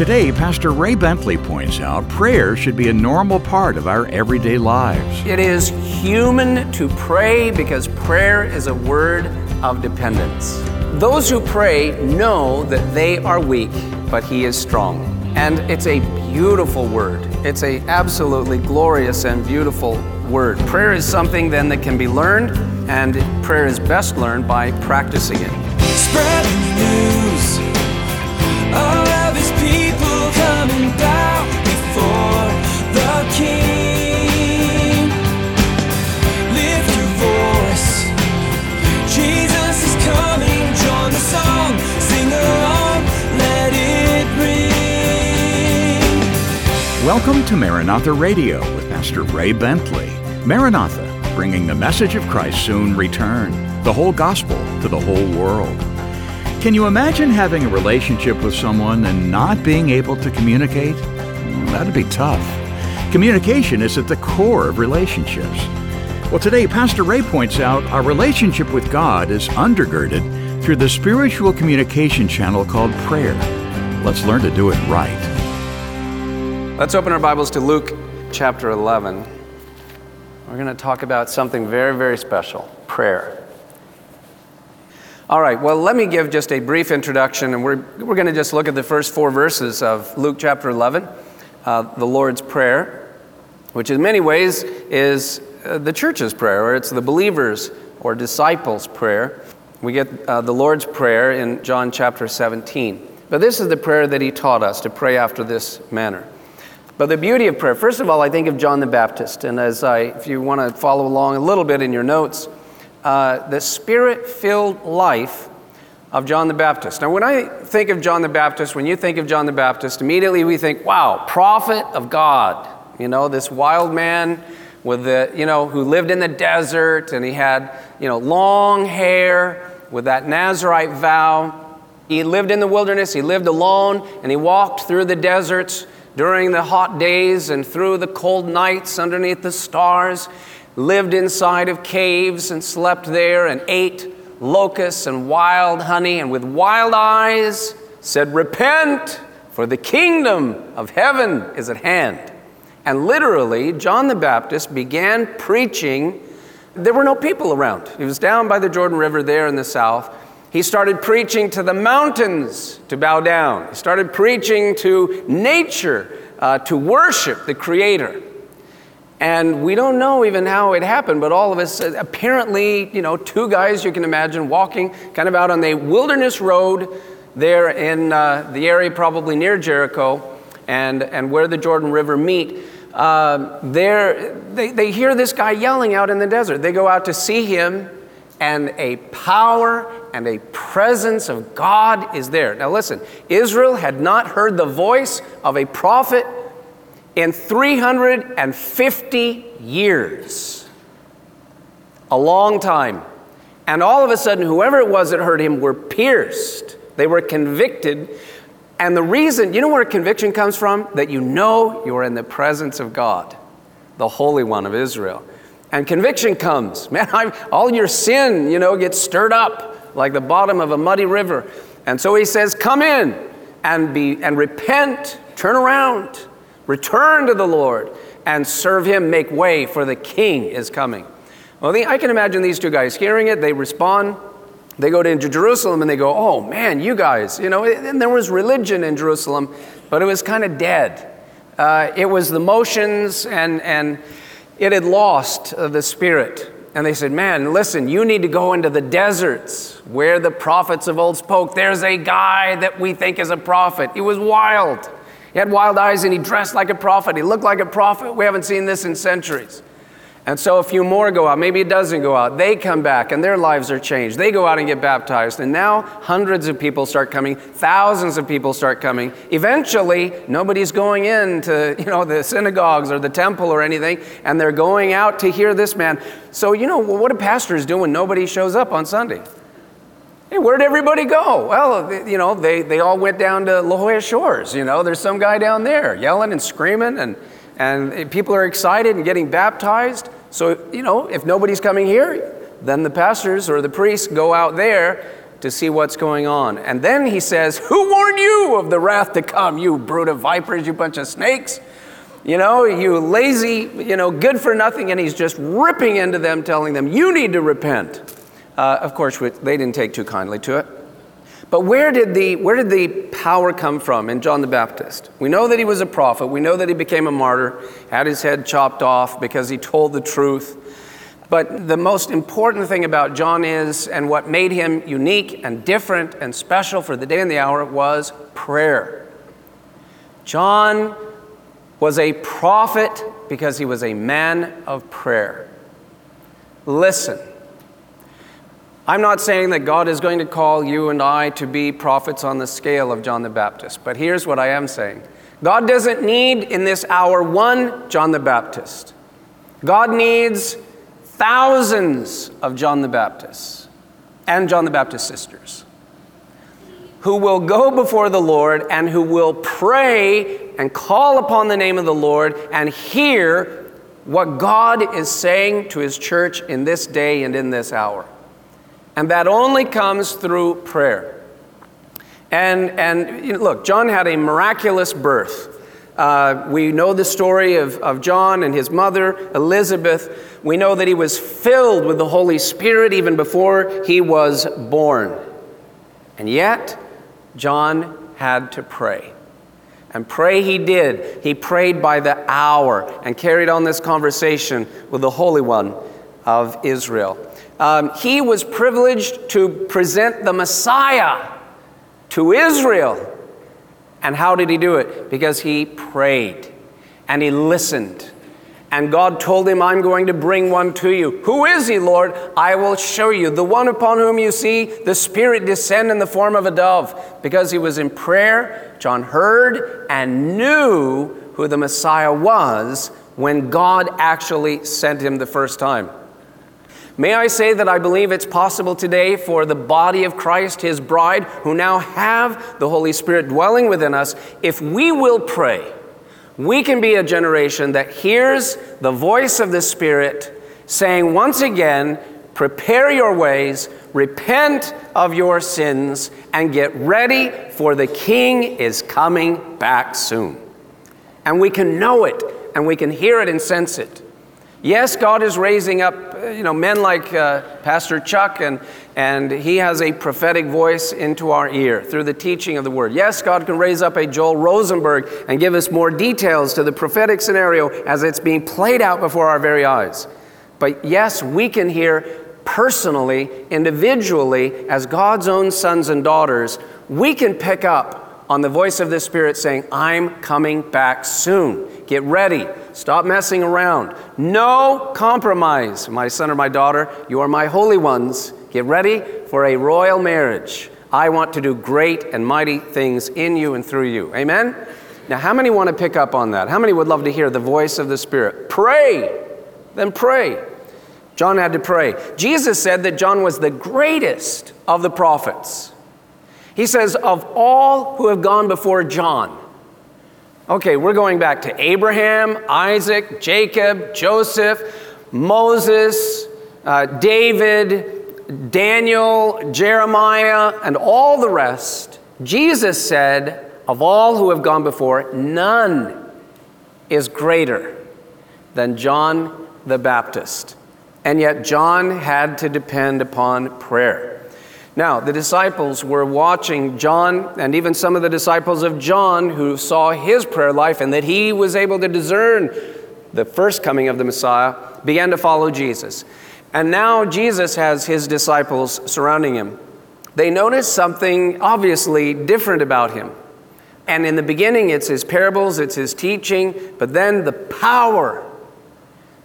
Today, Pastor Ray Bentley points out prayer should be a normal part of our everyday lives. It is human to pray because prayer is a word of dependence. Those who pray know that they are weak, but He is strong. And it's a beautiful word. It's an absolutely glorious and beautiful word. Prayer is something then that can be learned, and prayer is best learned by practicing it. Spread the news. All of His people come and bow before the King. Lift your voice. Jesus is coming. Join the song. Sing along. Let it ring. Welcome to Maranatha Radio with Pastor Ray Bentley. Maranatha, bringing the message of Christ's soon return, the whole gospel to the whole world. Can you imagine having a relationship with someone and not being able to communicate? That'd be tough. Communication is at the core of relationships. Well, today, Pastor Ray points out our relationship with God is undergirded through the spiritual communication channel called prayer. Let's learn to do it right. Let's open our Bibles to Luke chapter 11. We're going to talk about something very, very special, prayer. All right, well, let me give just a brief introduction, and we're going to just look at the first four verses of Luke chapter 11, the Lord's Prayer, which in many ways is the church's prayer, or it's the believers' or disciples' prayer. We get the Lord's Prayer in John chapter 17. But this is the prayer that He taught us to pray after this manner. But the beauty of prayer, first of all, I think of John the Baptist, and if you want to follow along a little bit in your notes, the Spirit-filled life of John the Baptist. Now, when I think of John the Baptist, when you think of John the Baptist, immediately we think, wow, prophet of God. You know, this wild man with the, who lived in the desert, and he had, long hair with that Nazirite vow. He lived in the wilderness, he lived alone, and he walked through the deserts during the hot days and through the cold nights underneath the stars. Lived inside of caves and slept there and ate locusts and wild honey, and with wild eyes said, "Repent, for the kingdom of heaven is at hand." And literally, John the Baptist began preaching. There were no people around. He was down by the Jordan River there in the south. He started preaching to the mountains to bow down. He started preaching to nature to worship the Creator. And we don't know even how it happened, but all of us, apparently, two guys you can imagine walking kind of out on the wilderness road there in the area probably near Jericho and where the Jordan River meet. They hear this guy yelling out in the desert. They go out to see him, and a power and a presence of God is there. Now listen, Israel had not heard the voice of a prophet in 350 years, a long time. And all of a sudden, whoever it was that heard him were pierced. They were convicted. And the reason, where conviction comes from? That you are in the presence of God, the Holy One of Israel. And conviction comes. Man, all your sin, gets stirred up like the bottom of a muddy river. And so He says, come in and repent, turn around. Return to the Lord and serve Him. Make way, for the King is coming. Well, I can imagine these two guys hearing it. They respond. They go into Jerusalem and they go, oh man, you guys, and there was religion in Jerusalem, but it was kind of dead. It was the motions and it had lost the spirit. And they said, man, listen, you need to go into the deserts where the prophets of old spoke. There's a guy that we think is a prophet. He was wild. He had wild eyes and he dressed like a prophet. He looked like a prophet. We haven't seen this in centuries. And so a few more go out. Maybe a dozen go out. They come back and their lives are changed. They go out and get baptized. And now hundreds of people start coming. Thousands of people start coming. Eventually, nobody's going into, the synagogues or the temple or anything. And they're going out to hear this man. So, what do pastors do when nobody shows up on Sunday? Hey, where'd everybody go? Well, they all went down to La Jolla Shores. There's some guy down there yelling and screaming, and people are excited and getting baptized. So, if nobody's coming here, then the pastors or the priests go out there to see what's going on. And then he says, who warned you of the wrath to come, you brood of vipers, you bunch of snakes? You know, you lazy, you know, good for nothing. And he's just ripping into them, telling them, you need to repent. Of course, they didn't take too kindly to it. But where did the power come from in John the Baptist? We know that he was a prophet. We know that he became a martyr, had his head chopped off because he told the truth. But the most important thing about John is, and what made him unique and different and special for the day and the hour, was prayer. John was a prophet because he was a man of prayer. Listen. I'm not saying that God is going to call you and I to be prophets on the scale of John the Baptist, but here's what I am saying. God doesn't need in this hour one John the Baptist. God needs thousands of John the Baptists and John the Baptist sisters who will go before the Lord and who will pray and call upon the name of the Lord and hear what God is saying to his church in this day and in this hour. And that only comes through prayer. And you know, look, John had a miraculous birth. We know the story of John and his mother, Elizabeth. We know that he was filled with the Holy Spirit even before he was born. And yet, John had to pray. And pray he did. He prayed by the hour and carried on this conversation with the Holy One of Israel. He was privileged to present the Messiah to Israel. And how did he do it? Because he prayed and he listened. And God told him, I'm going to bring one to you. Who is he, Lord? I will show you. The one upon whom you see the Spirit descend in the form of a dove. Because he was in prayer, John heard and knew who the Messiah was when God actually sent him the first time. May I say that I believe it's possible today for the body of Christ, his bride, who now have the Holy Spirit dwelling within us, if we will pray, we can be a generation that hears the voice of the Spirit saying once again, prepare your ways, repent of your sins, and get ready, for the King is coming back soon. And we can know it, and we can hear it and sense it. Yes, God is raising up, you know, men like Pastor Chuck, and he has a prophetic voice into our ear through the teaching of the Word. Yes, God can raise up a Joel Rosenberg and give us more details to the prophetic scenario as it's being played out before our very eyes. But yes, we can hear personally, individually, as God's own sons and daughters, we can pick up on the voice of the Spirit saying, I'm coming back soon. Get ready. Stop messing around. No compromise, my son or my daughter. You are my holy ones. Get ready for a royal marriage. I want to do great and mighty things in you and through you. Amen? Now, how many want to pick up on that? How many would love to hear the voice of the Spirit? Pray. Then pray. John had to pray. Jesus said that John was the greatest of the prophets. He says, of all who have gone before John. Okay, we're going back to Abraham, Isaac, Jacob, Joseph, Moses, David, Daniel, Jeremiah, and all the rest. Jesus said, of all who have gone before, none is greater than John the Baptist. And yet John had to depend upon prayer. Now, the disciples were watching John, and even some of the disciples of John who saw his prayer life and that he was able to discern the first coming of the Messiah, began to follow Jesus. And now Jesus has his disciples surrounding him. They notice something obviously different about him. And in the beginning, it's his parables, it's his teaching, but then the power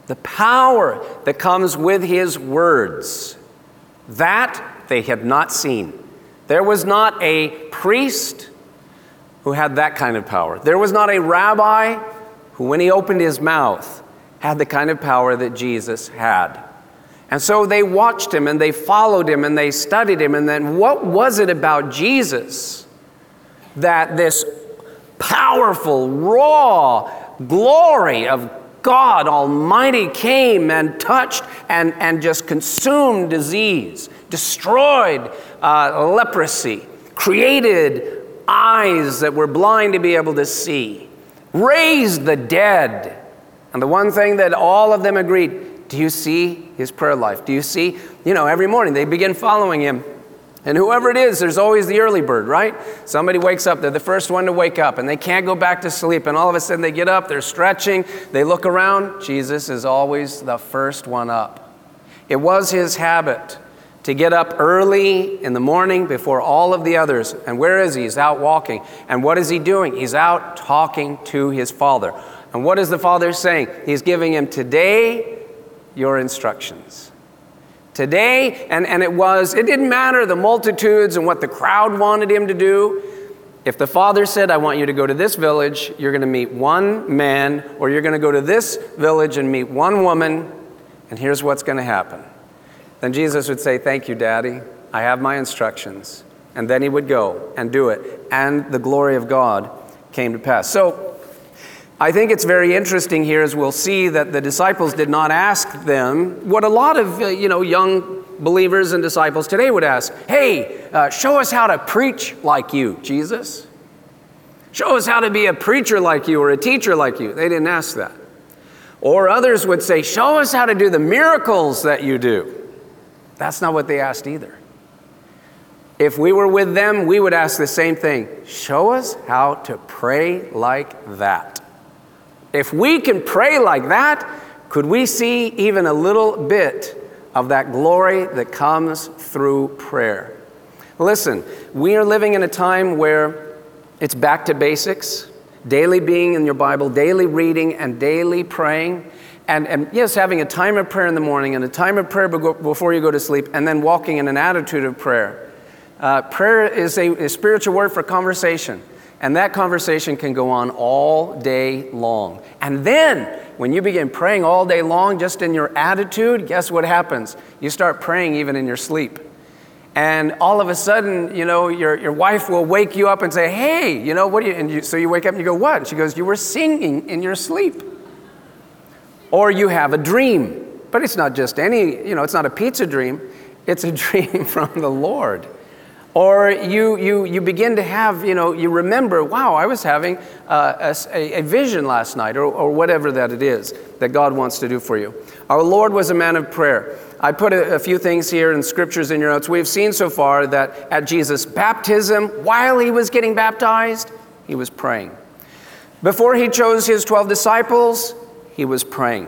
that comes with his words, that they had not seen. There was not a priest who had that kind of power. There was not a rabbi who, when he opened his mouth, had the kind of power that Jesus had. And so they watched him and they followed him and they studied him. And then what was it about Jesus that this powerful, raw glory of God Almighty came and touched and just consumed disease, destroyed leprosy, created eyes that were blind to be able to see, raised the dead. And the one thing that all of them agreed, do you see his prayer life? Do you see? You know, every morning they begin following him. And whoever it is, there's always the early bird, right? Somebody wakes up, they're the first one to wake up, and they can't go back to sleep. And all of a sudden they get up, they're stretching, they look around. Jesus is always the first one up. It was his habit to get up early in the morning before all of the others. And where is he? He's out walking. And what is he doing? He's out talking to his Father. And what is the Father saying? He's giving him today your instructions. Today, and it didn't matter the multitudes and what the crowd wanted him to do. If the Father said, I want you to go to this village, you're going to meet one man, or you're going to go to this village and meet one woman, and here's what's going to happen. Then Jesus would say, thank you, Daddy. I have my instructions. And then he would go and do it. And the glory of God came to pass. So I think it's very interesting here, as we'll see, that the disciples did not ask them what a lot of young believers and disciples today would ask. Hey, show us how to preach like you, Jesus. Show us how to be a preacher like you or a teacher like you. They didn't ask that. Or others would say, show us how to do the miracles that you do. That's not what they asked either. If we were with them, we would ask the same thing. Show us how to pray like that. If we can pray like that, could we see even a little bit of that glory that comes through prayer? Listen, we are living in a time where it's back to basics, daily being in your Bible, daily reading, and daily praying. And yes, having a time of prayer in the morning and a time of prayer before you go to sleep, and then walking in an attitude of prayer. Prayer is a spiritual word for conversation. And that conversation can go on all day long. And then, when you begin praying all day long, just in your attitude, guess what happens? You start praying even in your sleep. And all of a sudden, your wife will wake you up and say, hey, what are you? And so you wake up and you go, what? And she goes, you were singing in your sleep. Or you have a dream. But it's not just any, it's not a pizza dream. It's a dream from the Lord. Or you begin to have, you remember, wow, I was having a vision last night, or whatever that it is that God wants to do for you. Our Lord was a man of prayer. I put a few things here in scriptures in your notes. We've seen so far that at Jesus' baptism, while he was getting baptized, he was praying. Before he chose his 12 disciples, he was praying.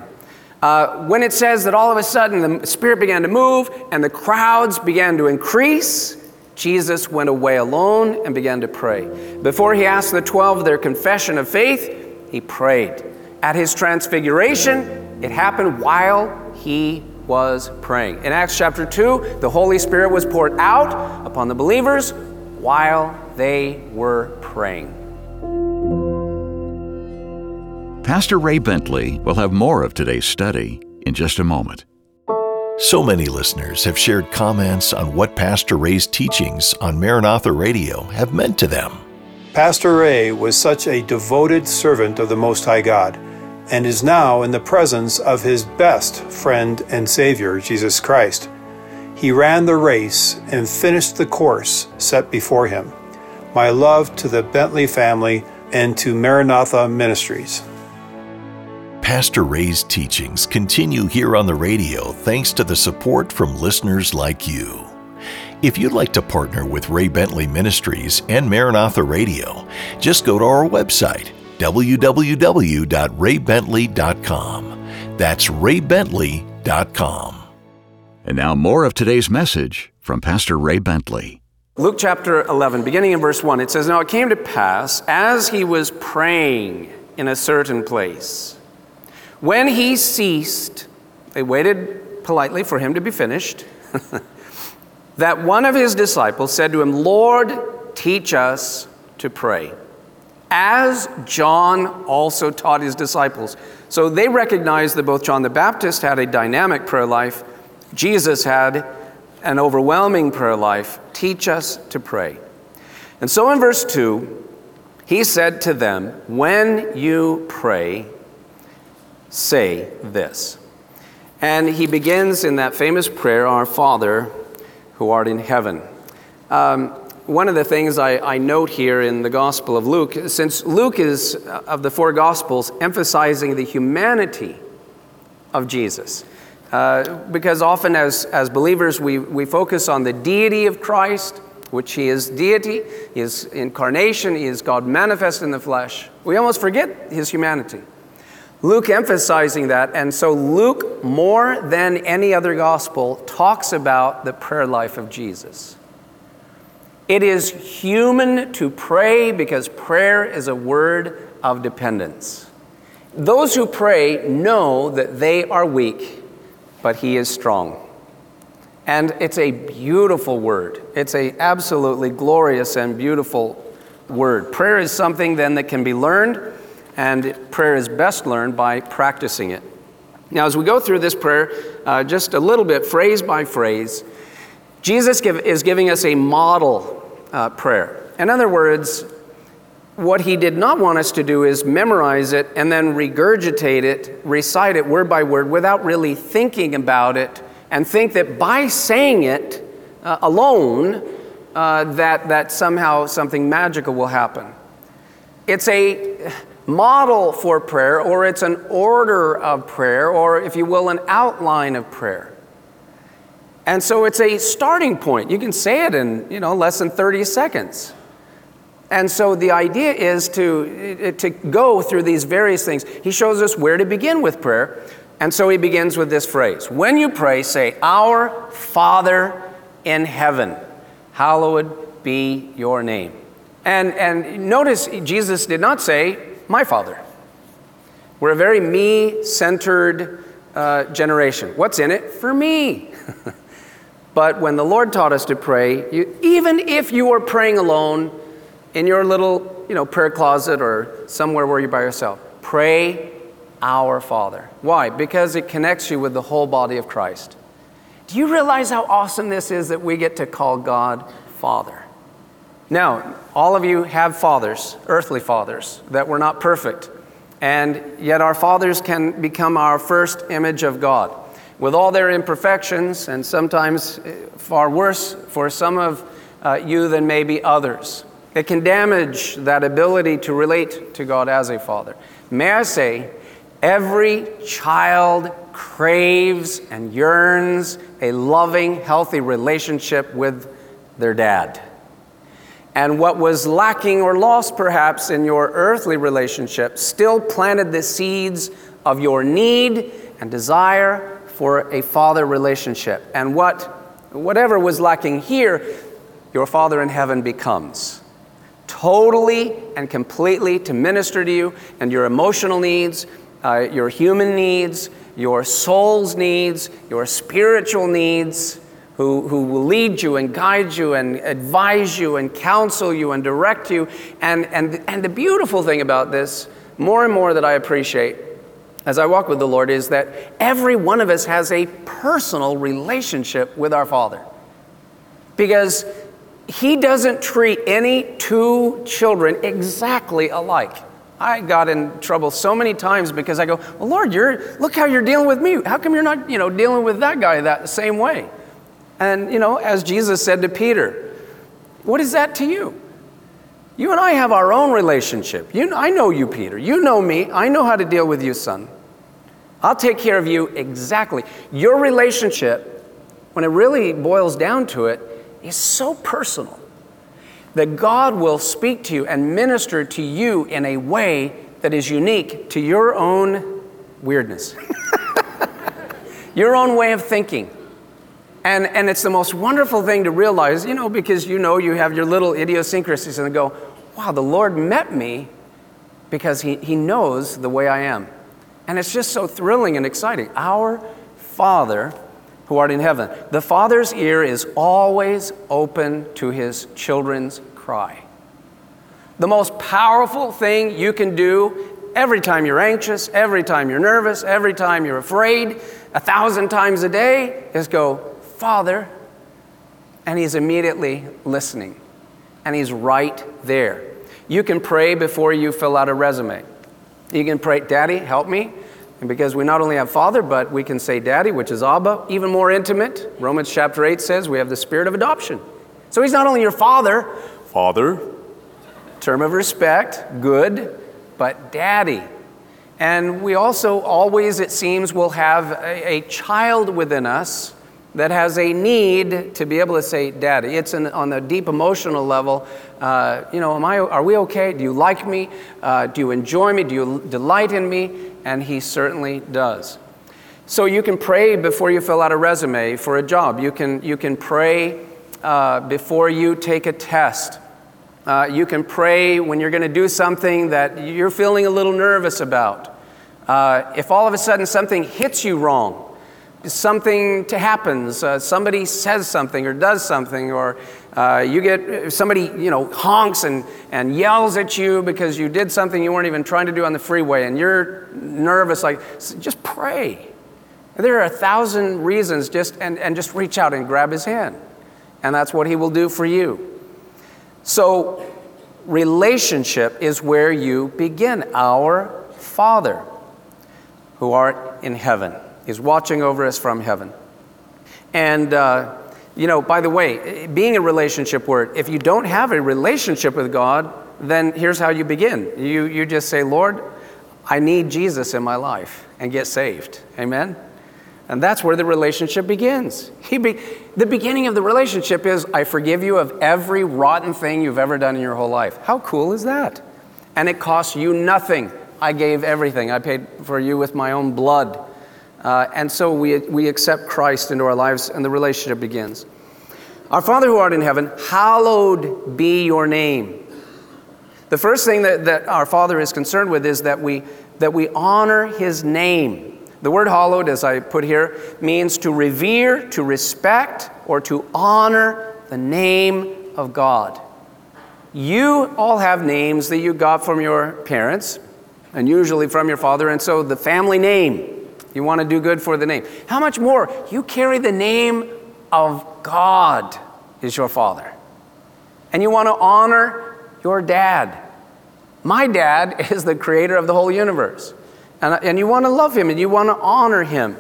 When it says that all of a sudden the Spirit began to move and the crowds began to increase, Jesus went away alone and began to pray. Before he asked the 12 their confession of faith, he prayed. At his transfiguration, it happened while he was praying. In Acts chapter 2, the Holy Spirit was poured out upon the believers while they were praying. Pastor Ray Bentley will have more of today's study in just a moment. So many listeners have shared comments on what Pastor Ray's teachings on Maranatha Radio have meant to them. Pastor Ray was such a devoted servant of the Most High God and is now in the presence of his best friend and Savior, Jesus Christ. He ran the race and finished the course set before him. My love to the Bentley family and to Maranatha Ministries. Pastor Ray's teachings continue here on the radio thanks to the support from listeners like you. If you'd like to partner with Ray Bentley Ministries and Maranatha Radio, just go to our website, www.raybentley.com. That's raybentley.com. And now more of today's message from Pastor Ray Bentley. Luke chapter 11, beginning in verse 1, it says, Now it came to pass, as he was praying in a certain place, when he ceased, they waited politely for him to be finished, that one of his disciples said to him, Lord, teach us to pray, as John also taught his disciples. So they recognized that both John the Baptist had a dynamic prayer life. Jesus had an overwhelming prayer life. Teach us to pray. And so in verse 2, he said to them, when you pray, say this. And he begins in that famous prayer, Our Father, who art in heaven. One of the things I note here in the Gospel of Luke, since Luke is, of the four Gospels, emphasizing the humanity of Jesus, because often as believers we focus on the deity of Christ, which he is deity, his incarnation, he is God manifest in the flesh. We almost forget his humanity. Luke emphasizing that, and so Luke, more than any other Gospel, talks about the prayer life of Jesus. It is human to pray because prayer is a word of dependence. Those who pray know that they are weak, but he is strong. And it's a beautiful word. It's an absolutely glorious and beautiful word. Prayer is something then that can be learned, and prayer is best learned by practicing it. Now, as we go through this prayer, just a little bit, phrase by phrase, Jesus is giving us a model prayer. In other words, what he did not want us to do is memorize it and then regurgitate it, recite it word by word without really thinking about it, and think that by saying it alone, that somehow something magical will happen. It's a model for prayer, or it's an order of prayer, or if you will, an outline of prayer. And so it's a starting point. You can say it in, less than 30 seconds. And so the idea is to go through these various things. He shows us where to begin with prayer. And so he begins with this phrase. When you pray, say, Our Father in heaven, hallowed be your name. And notice Jesus did not say, my Father. We're a very me-centered generation. What's in it for me? But when the Lord taught us to pray, even if you are praying alone in your little, prayer closet or somewhere where you're by yourself, pray Our Father. Why? Because it connects you with the whole body of Christ. Do you realize how awesome this is that we get to call God Father? Now, all of you have fathers, earthly fathers, that were not perfect, and yet our fathers can become our first image of God. With all their imperfections, and sometimes far worse for some of you than maybe others, it can damage that ability to relate to God as a father. May I say, every child craves and yearns a loving, healthy relationship with their dad. And what was lacking or lost perhaps in your earthly relationship still planted the seeds of your need and desire for a father relationship. And whatever was lacking here, your Father in heaven becomes totally and completely to minister to you and your emotional needs, your human needs, your soul's needs, your spiritual needs, who will lead you and guide you and advise you and counsel you and direct you. And the beautiful thing about this, more and more that I appreciate as I walk with the Lord, is that every one of us has a personal relationship with our Father, because he doesn't treat any two children exactly alike. I got in trouble so many times because I go, well, Lord, look how you're dealing with me. How come you're not, dealing with that guy that same way? And, as Jesus said to Peter, what is that to you? You and I have our own relationship. I know you, Peter. You know me. I know how to deal with you, son. I'll take care of you exactly. Your relationship, when it really boils down to it, is so personal that God will speak to you and minister to you in a way that is unique to your own weirdness, your own way of thinking. And it's the most wonderful thing to realize, because you have your little idiosyncrasies and go, wow, the Lord met me because he knows the way I am. And it's just so thrilling and exciting. Our Father who art in heaven. The Father's ear is always open to his children's cry. The most powerful thing you can do every time you're anxious, every time you're nervous, every time you're afraid, 1,000 times a day, is go, Father, and he's immediately listening, and he's right there. You can pray before you fill out a resume. You can pray, Daddy, help me. And because we not only have Father, but we can say Daddy, which is Abba, even more intimate. Romans chapter 8 says we have the spirit of adoption. So he's not only your Father, term of respect, good, but Daddy. And we also always, it seems, will have a child within us that has a need to be able to say Daddy. It's on the deep emotional level. Are we okay? Do you like me? Do you enjoy me? Do you delight in me? And he certainly does. So you can pray before you fill out a resume for a job. You can pray before you take a test. You can pray when you're going to do something that you're feeling a little nervous about. If all of a sudden something hits you wrong, something happens, somebody says something or does something, or you get somebody, honks and yells at you because you did something you weren't even trying to do on the freeway, and you're nervous, just pray. There are 1,000 reasons, just reach out and grab his hand. And that's what he will do for you. So relationship is where you begin. Our Father who art in heaven. He's watching over us from heaven. And, by the way, being a relationship word, if you don't have a relationship with God, then here's how you begin. You just say, Lord, I need Jesus in my life, and get saved. Amen? And that's where the relationship begins. The beginning of the relationship is, I forgive you of every rotten thing you've ever done in your whole life. How cool is that? And it costs you nothing. I gave everything. I paid for you with my own blood. And so we accept Christ into our lives, and the relationship begins. Our Father who art in heaven, hallowed be your name. The first thing that our Father is concerned with is that we honor his name. The word hallowed, as I put here, means to revere, to respect, or to honor the name of God. You all have names that you got from your parents, and usually from your father, and so the family name. You want to do good for the name. How much more? You carry the name of God is your Father. And you want to honor your dad. My dad is the creator of the whole universe. And you want to love him, and you want to honor him.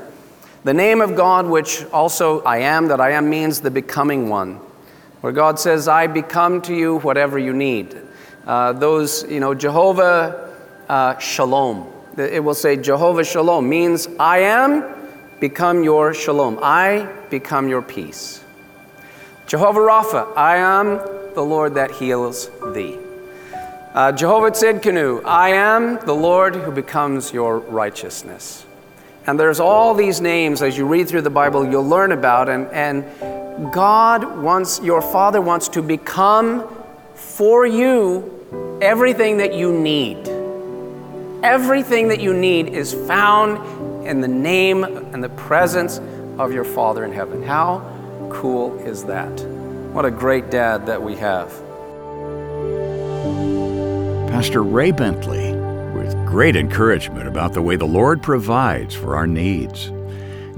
The name of God, which also that I am means the becoming one, where God says, I become to you whatever you need. Jehovah Shalom. It will say Jehovah Shalom means I am, become your Shalom. I become your peace. Jehovah Rapha, I am the Lord that heals thee. Jehovah Tzidkenu, I am the Lord who becomes your righteousness. And there's all these names as you read through the Bible you'll learn about, and your Father wants to become for you everything that you need. Everything that you need is found in the name and the presence of your Father in heaven. How cool is that? What a great dad that we have. Pastor Ray Bentley with great encouragement about the way the Lord provides for our needs.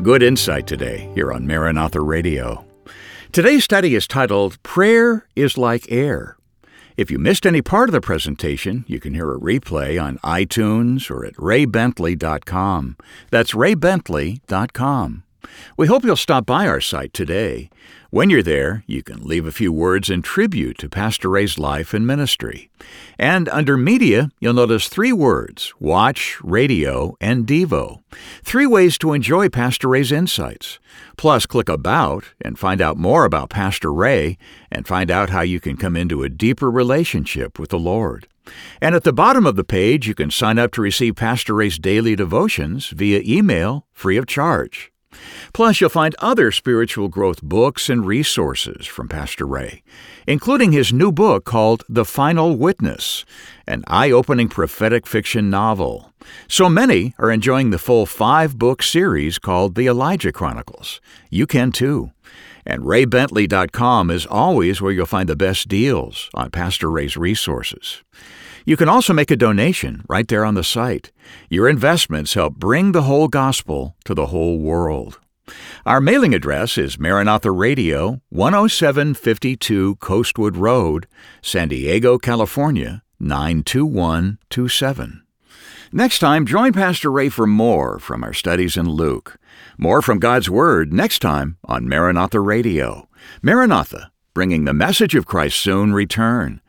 Good insight today here on Maranatha Radio. Today's study is titled, Prayer is Like Air. If you missed any part of the presentation, you can hear a replay on iTunes or at raybentley.com. That's raybentley.com. We hope you'll stop by our site today. When you're there, you can leave a few words in tribute to Pastor Ray's life and ministry. And under Media, you'll notice 3 words, Watch, Radio, and Devo. 3 ways to enjoy Pastor Ray's insights. Plus, click About and find out more about Pastor Ray and find out how you can come into a deeper relationship with the Lord. And at the bottom of the page, you can sign up to receive Pastor Ray's daily devotions via email, free of charge. Plus, you'll find other spiritual growth books and resources from Pastor Ray, including his new book called The Final Witness, an eye-opening prophetic fiction novel. So many are enjoying the full 5-book series called The Elijah Chronicles. You can too. And raybentley.com is always where you'll find the best deals on Pastor Ray's resources. You can also make a donation right there on the site. Your investments help bring the whole gospel to the whole world. Our mailing address is Maranatha Radio, 10752 Coastwood Road, San Diego, California, 92127. Next time, join Pastor Ray for more from our studies in Luke. More from God's Word next time on Maranatha Radio. Maranatha, bringing the message of Christ's soon return,